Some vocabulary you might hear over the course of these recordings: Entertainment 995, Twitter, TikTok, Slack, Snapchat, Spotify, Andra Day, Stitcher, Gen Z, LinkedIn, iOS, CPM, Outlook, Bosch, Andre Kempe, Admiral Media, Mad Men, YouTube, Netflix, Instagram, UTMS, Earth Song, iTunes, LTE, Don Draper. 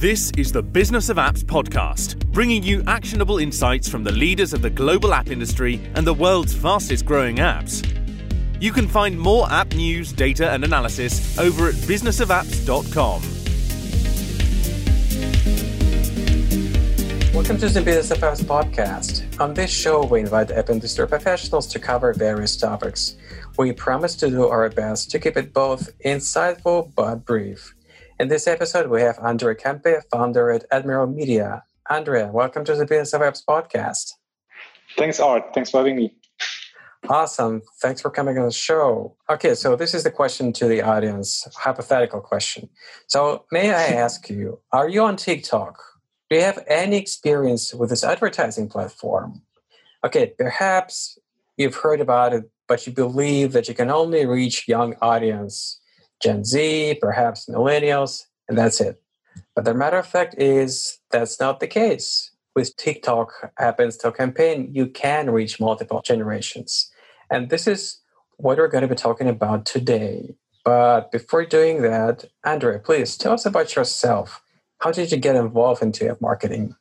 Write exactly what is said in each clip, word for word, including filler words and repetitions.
This is the Business of Apps podcast, bringing you actionable insights from the leaders of the global app industry and the world's fastest growing apps. You can find more app news, data and analysis over at business of apps dot com. Welcome to the Business of Apps podcast. On this show, we invite app industry professionals to cover various topics. We promise to do our best to keep it both insightful but brief. In this episode, we have Andre Kempe, founder at Admiral Media. Andre, welcome to the Business of Apps podcast. Thanks, Art. Thanks for having me. Awesome. Thanks for coming on the show. Okay, so this is the question to the audience, hypothetical question. So may I ask you, are you on TikTok? Do you have any experience with this advertising platform? Okay, perhaps you've heard about it, but you believe that you can only reach young audience, Gen Z, perhaps millennials, and that's it. But the matter of fact is that's not the case. With TikTok app install campaign, you can reach multiple generations. And this is what we're going to be talking about today. But before doing that, Andre, please tell us about yourself. How did you get involved into app marketing?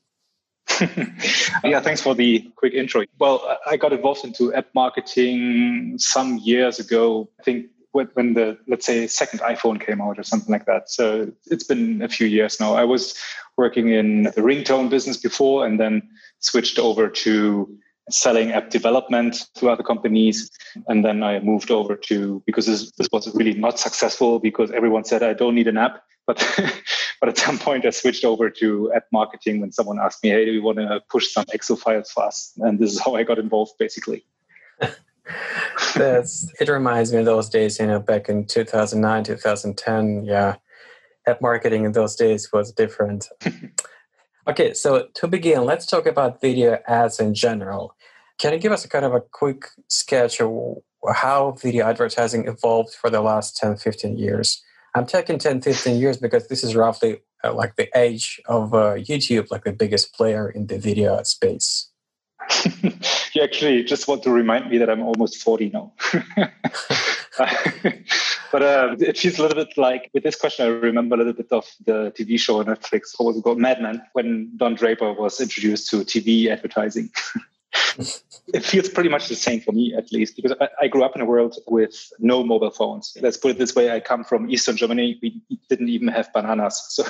Yeah, thanks for the quick intro. Well, I got involved into app marketing some years ago. I think when the, let's say, second iPhone came out or something like that. So it's been a few years now. I was working in the ringtone business before and then switched over to selling app development to other companies. And then I moved over to, because this, this was really not successful because everyone said, I don't need an app. But but at some point I switched over to app marketing when someone asked me, hey, do you want to push some Excel files for us? And this is how I got involved, basically. That's, it reminds me of those days, you know, back in two thousand nine, two thousand ten. Yeah, app marketing in those days was different. Okay, so to begin, let's talk about video ads in general. Can you give us a kind of a quick sketch of how video advertising evolved for the last ten, fifteen years? I'm taking ten, fifteen years because this is roughly uh, like the age of uh, YouTube, like the biggest player in the video space. You actually just want to remind me that I'm almost forty now. But uh, it feels a little bit like, with this question, I remember a little bit of the T V show on Netflix, what was it called? Mad Men, when Don Draper was introduced to T V advertising. It feels pretty much the same for me, at least, because I, I grew up in a world with no mobile phones. Let's put it this way. I come from Eastern Germany. We didn't even have bananas. So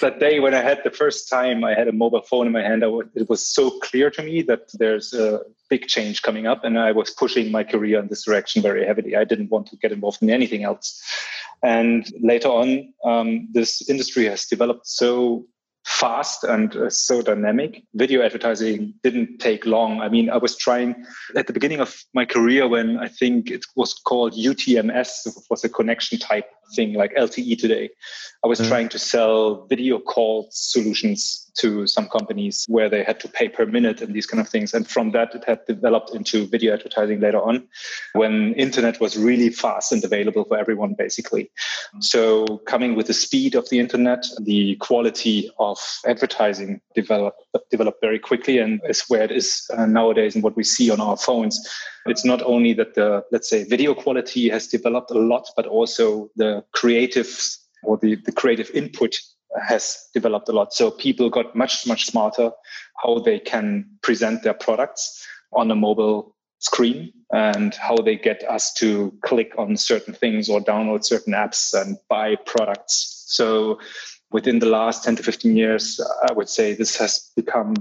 that day when I had the first time I had a mobile phone in my hand, I was, it was so clear to me that there's a big change coming up. And I was pushing my career in this direction very heavily. I didn't want to get involved in anything else. And later on, um, this industry has developed so fast and uh, so dynamic. Video advertising didn't take long. I mean, I was trying at the beginning of my career when I think it was called U T M S, it was a connection type thing like L T E today. I was mm. trying to sell video call solutions to some companies where they had to pay per minute and these kind of things. And from that, it had developed into video advertising later on when internet was really fast and available for everyone, basically. So coming with the speed of the internet, the quality of advertising developed, developed very quickly and is where it is uh, nowadays and what we see on our phones. It's not only that the, let's say, video quality has developed a lot, but also the creative or the, the creative input has developed a lot. So people got much, much smarter how they can present their products on a mobile screen and how they get us to click on certain things or download certain apps and buy products. So within the last ten to fifteen years, I would say this has become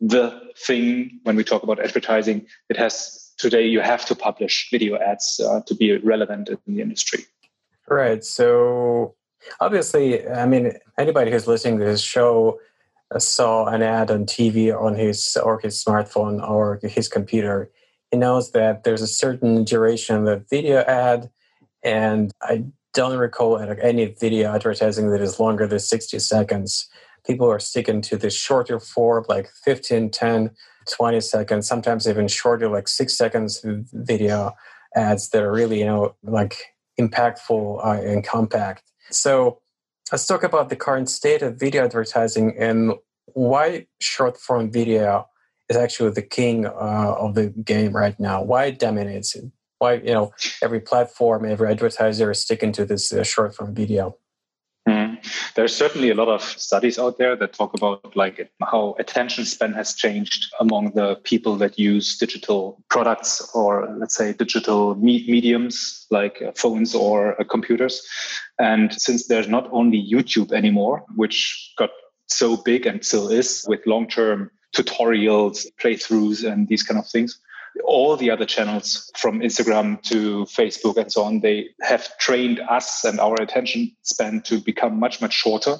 the thing when we talk about advertising. It has Today, you have to publish video ads uh, to be relevant in the industry. Right. So obviously, I mean, anybody who's listening to this show saw an ad on T V on his or his smartphone or his computer. He knows that there's a certain duration of the video ad. And I don't recall any video advertising that is longer than sixty seconds. People are sticking to the shorter form, like fifteen, ten, twenty seconds, sometimes even shorter, like six seconds video ads that are really, you know, like impactful uh, and compact. So let's talk about the current state of video advertising and why short form video is actually the king uh, of the game right now. Why it dominates it? Why, you know, every platform, every advertiser is sticking to this uh, short form video? Mm. There's certainly a lot of studies out there that talk about like how attention span has changed among the people that use digital products or let's say digital me- mediums like phones or computers. And since there's not only YouTube anymore, which got so big and still is with long-term tutorials, playthroughs, and these kind of things, all the other channels from Instagram to Facebook and so on, they have trained us and our attention span to become much, much shorter.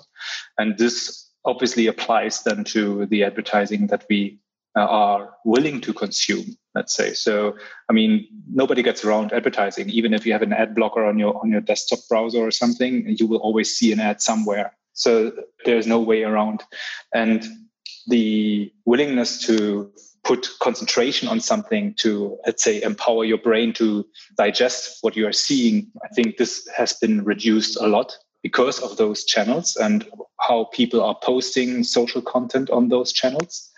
And this obviously applies then to the advertising that we are willing to consume, let's say. So, I mean, nobody gets around advertising. Even if you have an ad blocker on your on your desktop browser or something, you will always see an ad somewhere. So there's no way around. And the willingness to put concentration on something to, let's say, empower your brain to digest what you are seeing, I think this has been reduced a lot because of those channels and how people are posting social content on those channels.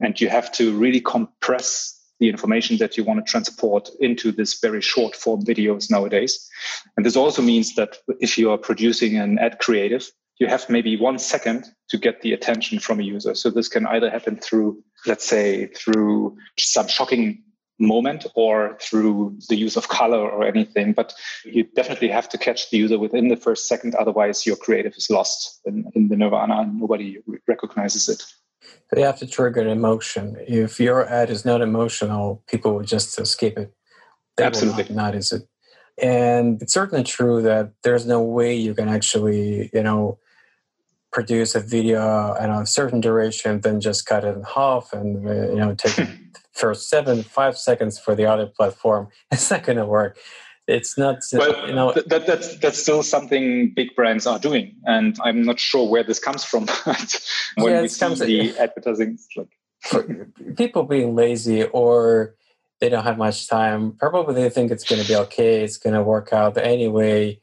And you have to really compress the information that you want to transport into this very short form videos nowadays. And this also means that if you are producing an ad creative, you have maybe one second to get the attention from a user. So this can either happen through, let's say, through some shocking moment or through the use of color or anything. But you definitely have to catch the user within the first second. Otherwise, your creative is lost in, in the nirvana and nobody recognizes it. So you have to trigger an emotion. If your ad is not emotional, people will just skip it. They Absolutely. Will not notice it. And it's certainly true that there's no way you can actually, you know, produce a video in a certain duration, then just cut it in half and, uh, you know, take the first seven, five seconds for the other platform. It's not going to work. It's not, well, you know. Th- that, that's, that's still something big brands are doing. And I'm not sure where this comes from. when yeah, we see comes the at, advertising. Like people being lazy or they don't have much time. Probably they think it's going to be okay. It's going to work out anyway.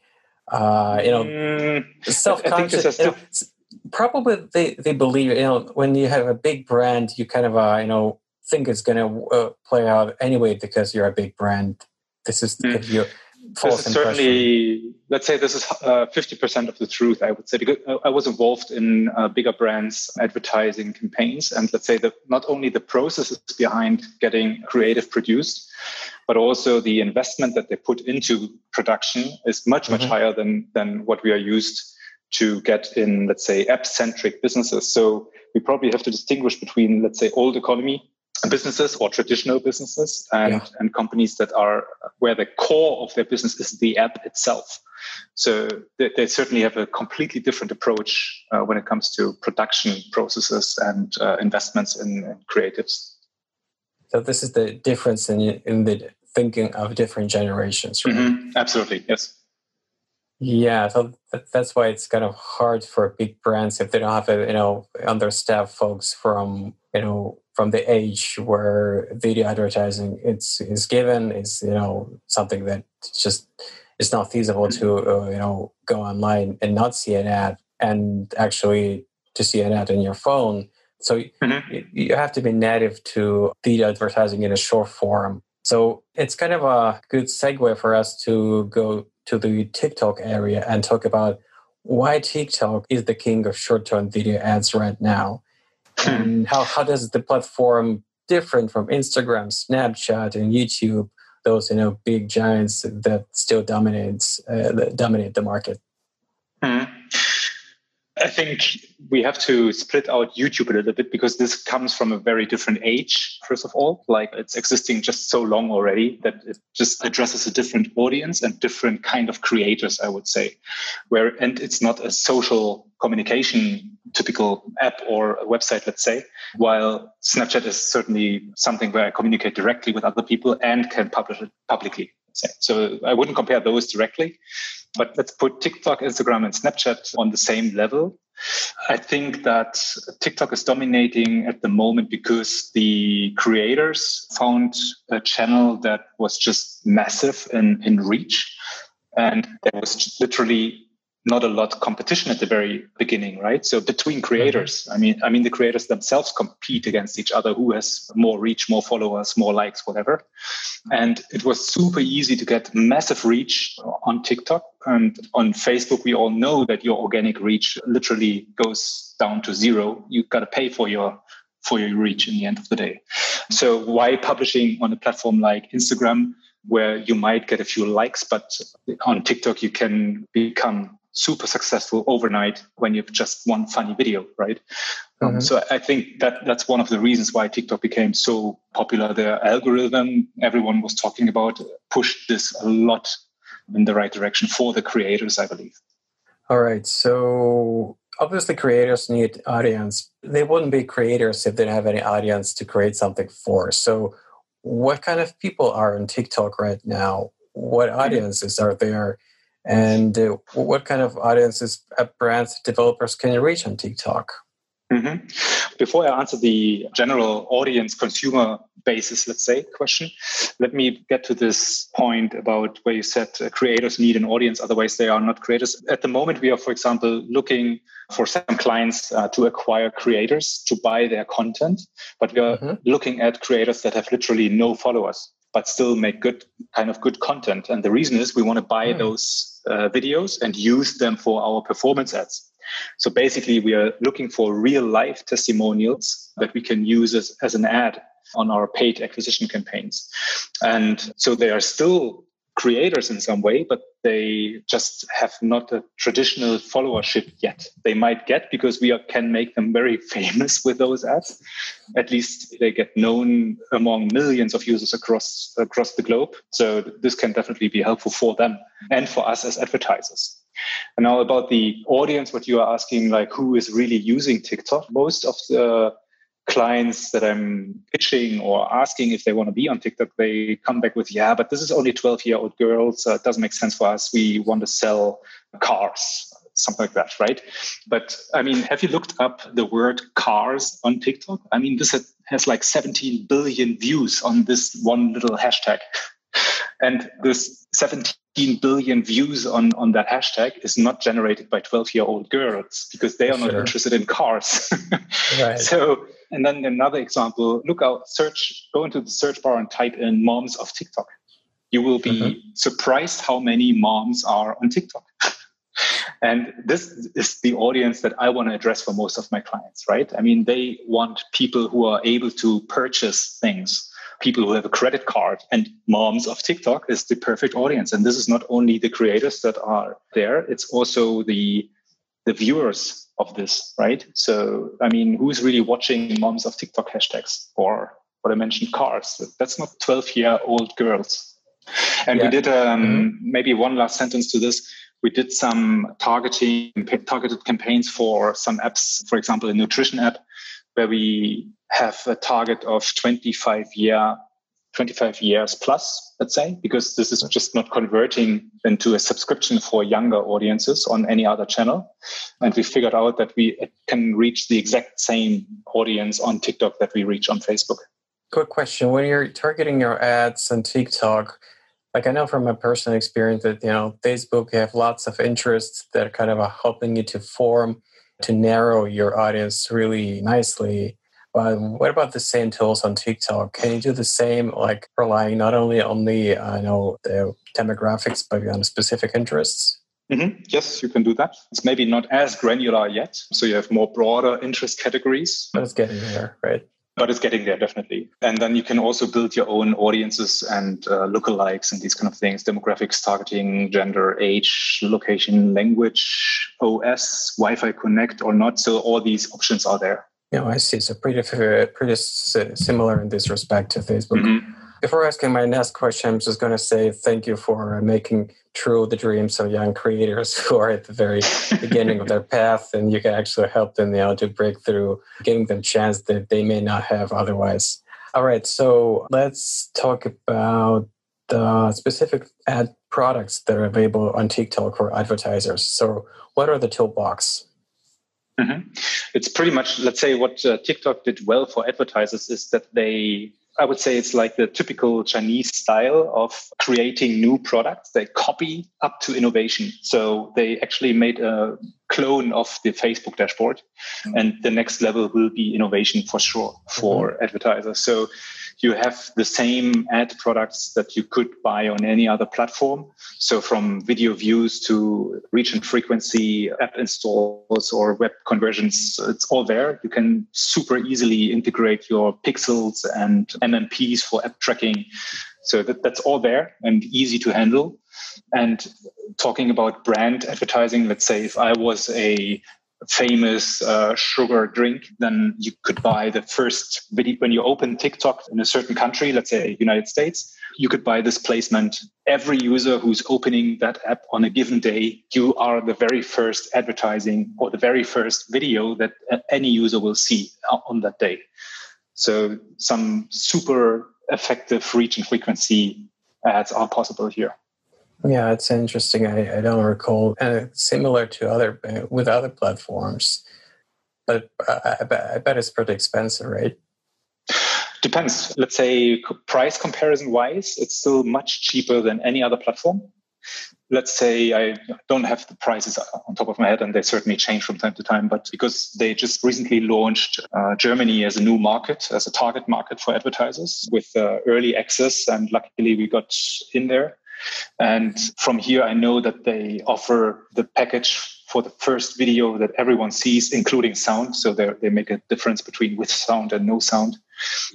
Uh, you know, mm, self-conscious. You know, probably they, they believe, you know, when you have a big brand, you kind of, uh, you know, think it's going to uh, play out anyway because you're a big brand. This is mm. your false this is impression. Certainly, let's say this is uh, fifty percent of the truth, I would say. Because I was involved in uh, bigger brands' advertising campaigns. And let's say that not only the processes behind getting creative produced, but also the investment that they put into production is much, much mm-hmm. higher than, than what we are used to get in, let's say, app-centric businesses. So we probably have to distinguish between, let's say, old economy businesses or traditional businesses and, yeah. and companies that are where the core of their business is the app itself. So they, they certainly have a completely different approach uh, when it comes to production processes and uh, investments in, in creatives. So this is the difference in, in the thinking of different generations, right? Mm-hmm. Absolutely, yes. Yeah, so th- that's why it's kind of hard for big brands if they don't have, a, you know, understaff folks from, you know, from the age where video advertising it's is given is, you know, something that just it's not feasible to uh, you know go online and not see an ad and actually to see an ad in your phone. So mm-hmm. you, you have to be native to video advertising in a short form. So it's kind of a good segue for us to go to the TikTok area and talk about why TikTok is the king of short-term video ads right now. And how, how does the platform different from Instagram, Snapchat, and YouTube? Those, you know, big giants that still dominates uh, that dominate the market. Hmm. I think we have to split out YouTube a little bit because this comes from a very different age. First of all, like it's existing just so long already that it just addresses a different audience and different kind of creators, I would say. Where and it's not a social communication typical app or a website, let's say, while Snapchat is certainly something where I communicate directly with other people and can publish it publicly. So I wouldn't compare those directly, but let's put TikTok, Instagram, and Snapchat on the same level. I think that TikTok is dominating at the moment because the creators found a channel that was just massive in, in reach. And there was literally not a lot of competition at the very beginning, right? So between creators, I mean, I mean, the creators themselves compete against each other, who has more reach, more followers, more likes, whatever. And it was super easy to get massive reach on TikTok And on Facebook, we all know that your organic reach literally goes down to zero. You've got to pay for your for your reach in the end of the day. So why publishing on a platform like Instagram, where you might get a few likes, but on TikTok, you can become super successful overnight when you've just one funny video, right? Mm-hmm. Um, so I think that that's one of the reasons why TikTok became so popular. Their algorithm, everyone was talking about, pushed this a lot in the right direction for the creators, I believe. All right. So obviously creators need audience. They wouldn't be creators if they didn't have any audience to create something for. So what kind of people are on TikTok right now? What audiences are there? And uh, what kind of audiences brands, developers can you reach on TikTok? Mm-hmm. Before I answer the general audience consumer basis, let's say, question, let me get to this point about where you said uh, creators need an audience, otherwise they are not creators. At the moment, we are, for example, looking for some clients uh, to acquire creators to buy their content, but we are mm-hmm. looking at creators that have literally no followers, but still make good kind of good content. And the reason is we want to buy mm. those uh, videos and use them for our performance ads. So basically, we are looking for real life testimonials that we can use as, as an ad on our paid acquisition campaigns. And so they are still creators in some way, but they just have not a traditional followership yet. They might get, because we are, can make them very famous with those ads. At least they get known among millions of users across across the globe. So this can definitely be helpful for them and for us as advertisers. And now about the audience, what you are asking, like who is really using TikTok? Most of the clients that I'm pitching or asking if they want to be on TikTok, they come back with, yeah, but this is only twelve-year-old girls. So it doesn't make sense for us. We want to sell cars, something like that, right? But, I mean, have you looked up the word cars on TikTok? I mean, this has, has like seventeen billion views on this one little hashtag. And this seventeen billion views on, on that hashtag is not generated by twelve-year-old girls, because they are sure. not interested in cars. Right. So, and then another example, look out, search, go into the search bar and type in moms of TikTok. You will be mm-hmm. surprised how many moms are on TikTok. And this is the audience that I want to address for most of my clients, right? I mean, they want people who are able to purchase things. People who have a credit card, and moms of TikTok is the perfect audience. And this is not only the creators that are there, it's also the the viewers of this, right? So, I mean, who's really watching moms of TikTok hashtags or what I mentioned, cars? That's not twelve-year-old girls. And yeah. we did um, mm-hmm. maybe one last sentence to this. We did some targeting targeted campaigns for some apps, for example, a nutrition app, where we have a target of twenty-five years plus, let's say, because this is just not converting into a subscription for younger audiences on any other channel. And we figured out that we can reach the exact same audience on TikTok that we reach on Facebook. Quick question. When you're targeting your ads on TikTok, like I know from my personal experience that, you know, Facebook, you have lots of interests that are kind of helping you to form, to narrow your audience really nicely. But what about the same tools on TikTok? Can you do the same, like relying not only on the, I know, the demographics, but on specific interests? Mm-hmm. Yes, you can do that. It's maybe not as granular yet. So you have more broader interest categories. But it's getting there, right? But it's getting there, definitely. And then you can also build your own audiences and uh, lookalikes and these kind of things, demographics, targeting, gender, age, location, language, O S, Wi-Fi connect or not. So all these options are there. Yeah, I see. So pretty pretty similar in this respect to Facebook. Mm-hmm. Before asking my next question, I'm just going to say thank you for making true the dreams of young creators who are at the very beginning of their path, and you can actually help them, you know, to break through, giving them a chance that they may not have otherwise. All right, so let's talk about the specific ad products that are available on TikTok for advertisers. So what are the toolbox? Mm-hmm. It's pretty much, let's say, what uh, TikTok did well for advertisers is that they, I would say it's like the typical Chinese style of creating new products. They copy up to innovation. So they actually made a clone of the Facebook dashboard. Mm-hmm. And the next level will be innovation for sure for mm-hmm. advertisers. So you have the same ad products that you could buy on any other platform. So from video views to reach and frequency, app installs or web conversions, it's all there. You can super easily integrate your pixels and M M Ps for app tracking. So that, that's all there and easy to handle. And talking about brand advertising, let's say if I was a famous uh, sugar drink, then you could buy the first video. When you open TikTok in a certain country, let's say United States, you could buy this placement. Every user who's opening that app on a given day, you are the very first advertising or the very first video that any user will see on that day. So some super effective reach and frequency ads are possible here. Yeah, it's interesting. I, I don't recall. And it's similar to other uh, with other platforms, but I, I, I bet it's pretty expensive, right? Depends. Let's say price comparison wise, it's still much cheaper than any other platform. Let's say I don't have the prices on top of my head, and they certainly change from time to time, but because they just recently launched uh, Germany as a new market, as a target market for advertisers with uh, early access, and luckily we got in there. And from here, I know that they offer the package for the first video that everyone sees, including sound. So they make a difference between with sound and no sound.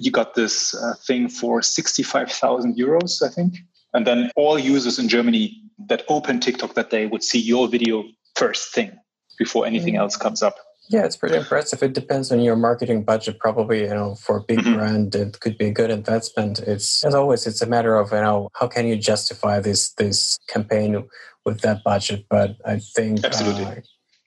You got this uh, thing for sixty-five thousand euros, I think. And then all users in Germany that open TikTok that day would see your video first thing before anything else comes up. Yeah, it's pretty impressive. It depends on your marketing budget, probably. You know, for a big mm-hmm. brand, it could be a good investment. It's as always, it's a matter of, you know, how can you justify this this campaign with that budget? But I think absolutely. Uh,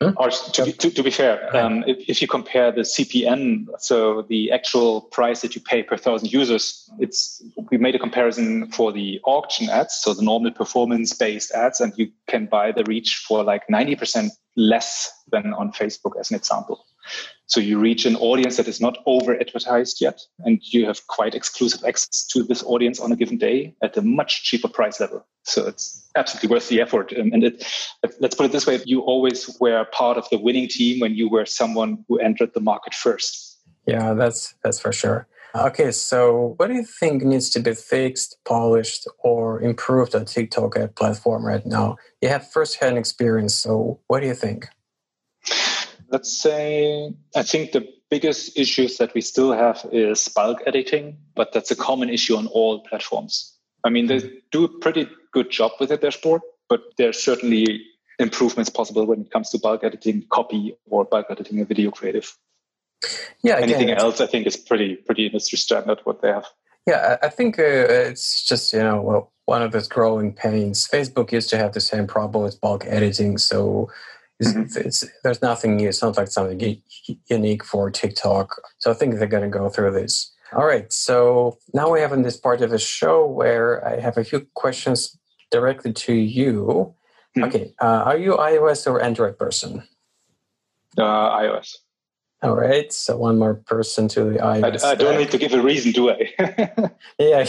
Hmm? Or to be, to, to be fair, um, if, if you compare the C P M, so the actual price that you pay per thousand users, it's we made a comparison for the auction ads, so the normal performance-based ads, and you can buy the reach for like ninety percent less than on Facebook, as an example. So you reach an audience that is not over-advertised yet, and you have quite exclusive access to this audience on a given day at a much cheaper price level. So it's absolutely worth the effort. And it, let's put it this way, you always were part of the winning team when you were someone who entered the market first. Yeah, that's that's for sure. Okay, so what do you think needs to be fixed, polished, or improved on TikTok ad platform right now? You have first-hand experience, so what do you think? Let's say, I think the biggest issues that we still have is bulk editing, but that's a common issue on all platforms. I mean, they do a pretty good job with it, their sport, but there's certainly improvements possible when it comes to bulk editing copy or bulk editing a video creative. Yeah, again, anything else, I think, is pretty pretty industry standard what they have. Yeah, I think uh, it's just, you know, well, one of those growing pains. Facebook used to have the same problem with bulk editing, so it's, mm-hmm. it's, there's nothing new. It's not like something unique for TikTok. So I think they're going to go through this. All right, so now we have in this part of the show where I have a few questions directly to you. Mm-hmm. Okay, uh, are you iOS or Android person? Uh, iOS. All right, so one more person to the iOS. I, I don't need to give a reason, do I? Yeah,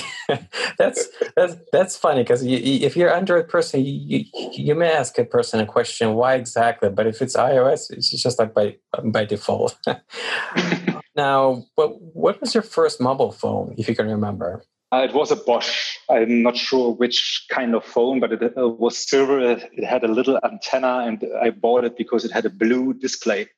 that's that's that's funny because you, if you're an Android person, you, you you may ask a person a question, why exactly? But if it's iOS, it's just like by by default. Now, what was your first mobile phone, if you can remember? Uh, it was a Bosch. I'm not sure which kind of phone, but it uh, was silver. It had a little antenna, and I bought it because it had a blue display.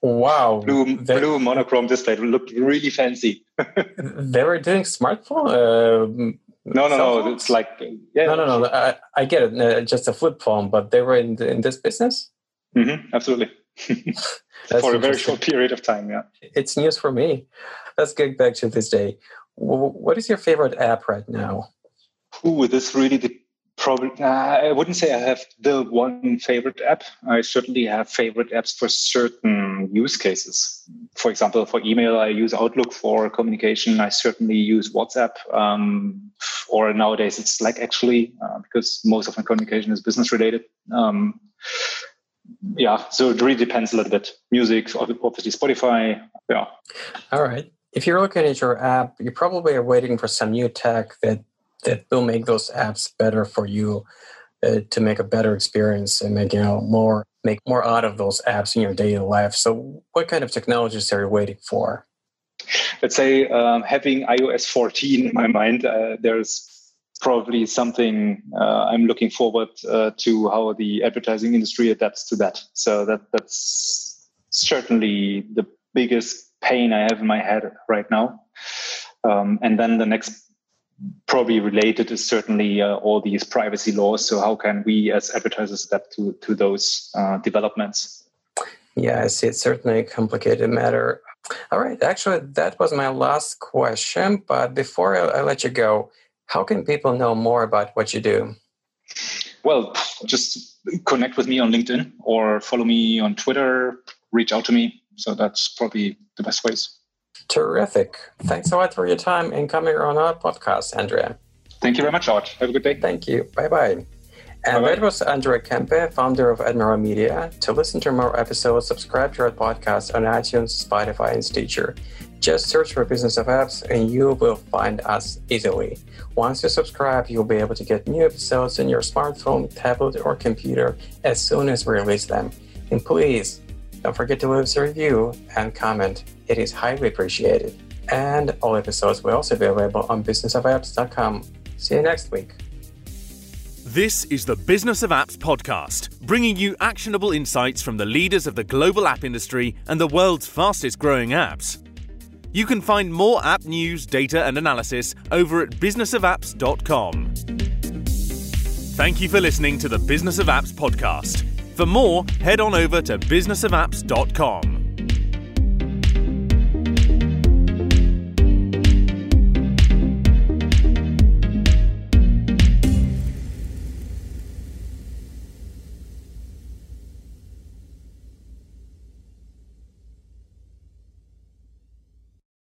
Wow. blue, they, blue monochrome display. It looked really fancy. They were doing smartphone? Uh, no, no, no. Phones? It's like... Yeah, no, no, no. no. I, I get it. Uh, just a flip phone, but they were in, the, in this business? Mm-hmm, absolutely. For a very short period of time, yeah. It's news for me. Let's get back to this day. What is your favorite app right now? Ooh, this really the problem. Uh, I wouldn't say I have the one favorite app. I certainly have favorite apps for certain use cases. For example, for email, I use Outlook. For communication, I certainly use WhatsApp. Um, or nowadays, it's Slack, actually, uh, because most of my communication is business related. Um Yeah, so it really depends a little bit. Music, obviously Spotify, yeah. All right. If you're looking at your app, you probably are waiting for some new tech that, that will make those apps better for you uh, to make a better experience and make, you know, more make more out of those apps in your daily life. So what kind of technologies are you waiting for? let's say, um, having i O S fourteen in my mind, uh, there's probably something uh, I'm looking forward uh, to how the advertising industry adapts to that. So that that's certainly the biggest pain I have in my head right now. Um, and then the next probably related is certainly uh, all these privacy laws. So how can we as advertisers adapt to, to those uh, developments? Yeah, I see. It's certainly a complicated matter. All right. Actually, that was my last question. But before I, I let you go, how can people know more about what you do? Well, just connect with me on LinkedIn or follow me on Twitter, reach out to me. So that's probably the best ways. Terrific. Thanks a lot for your time and coming on our podcast, Andrea. Thank you very much, Art. Have a good day. Thank you. Bye-bye. And Bye-bye. That was Andre Kempe, founder of Admiral Media. To listen to more episodes, subscribe to our podcast on iTunes, Spotify, and Stitcher. Just search for Business of Apps and you will find us easily. Once you subscribe, you'll be able to get new episodes on your smartphone, tablet, or computer as soon as we release them. And please, don't forget to leave us a review and comment. It is highly appreciated. And all episodes will also be available on business of apps dot com. See you next week. This is the Business of Apps podcast, bringing you actionable insights from the leaders of the global app industry and the world's fastest growing apps. You can find more app news, data, and analysis over at business of apps dot com. Thank you for listening to the Business of Apps podcast. For more, head on over to business of apps dot com.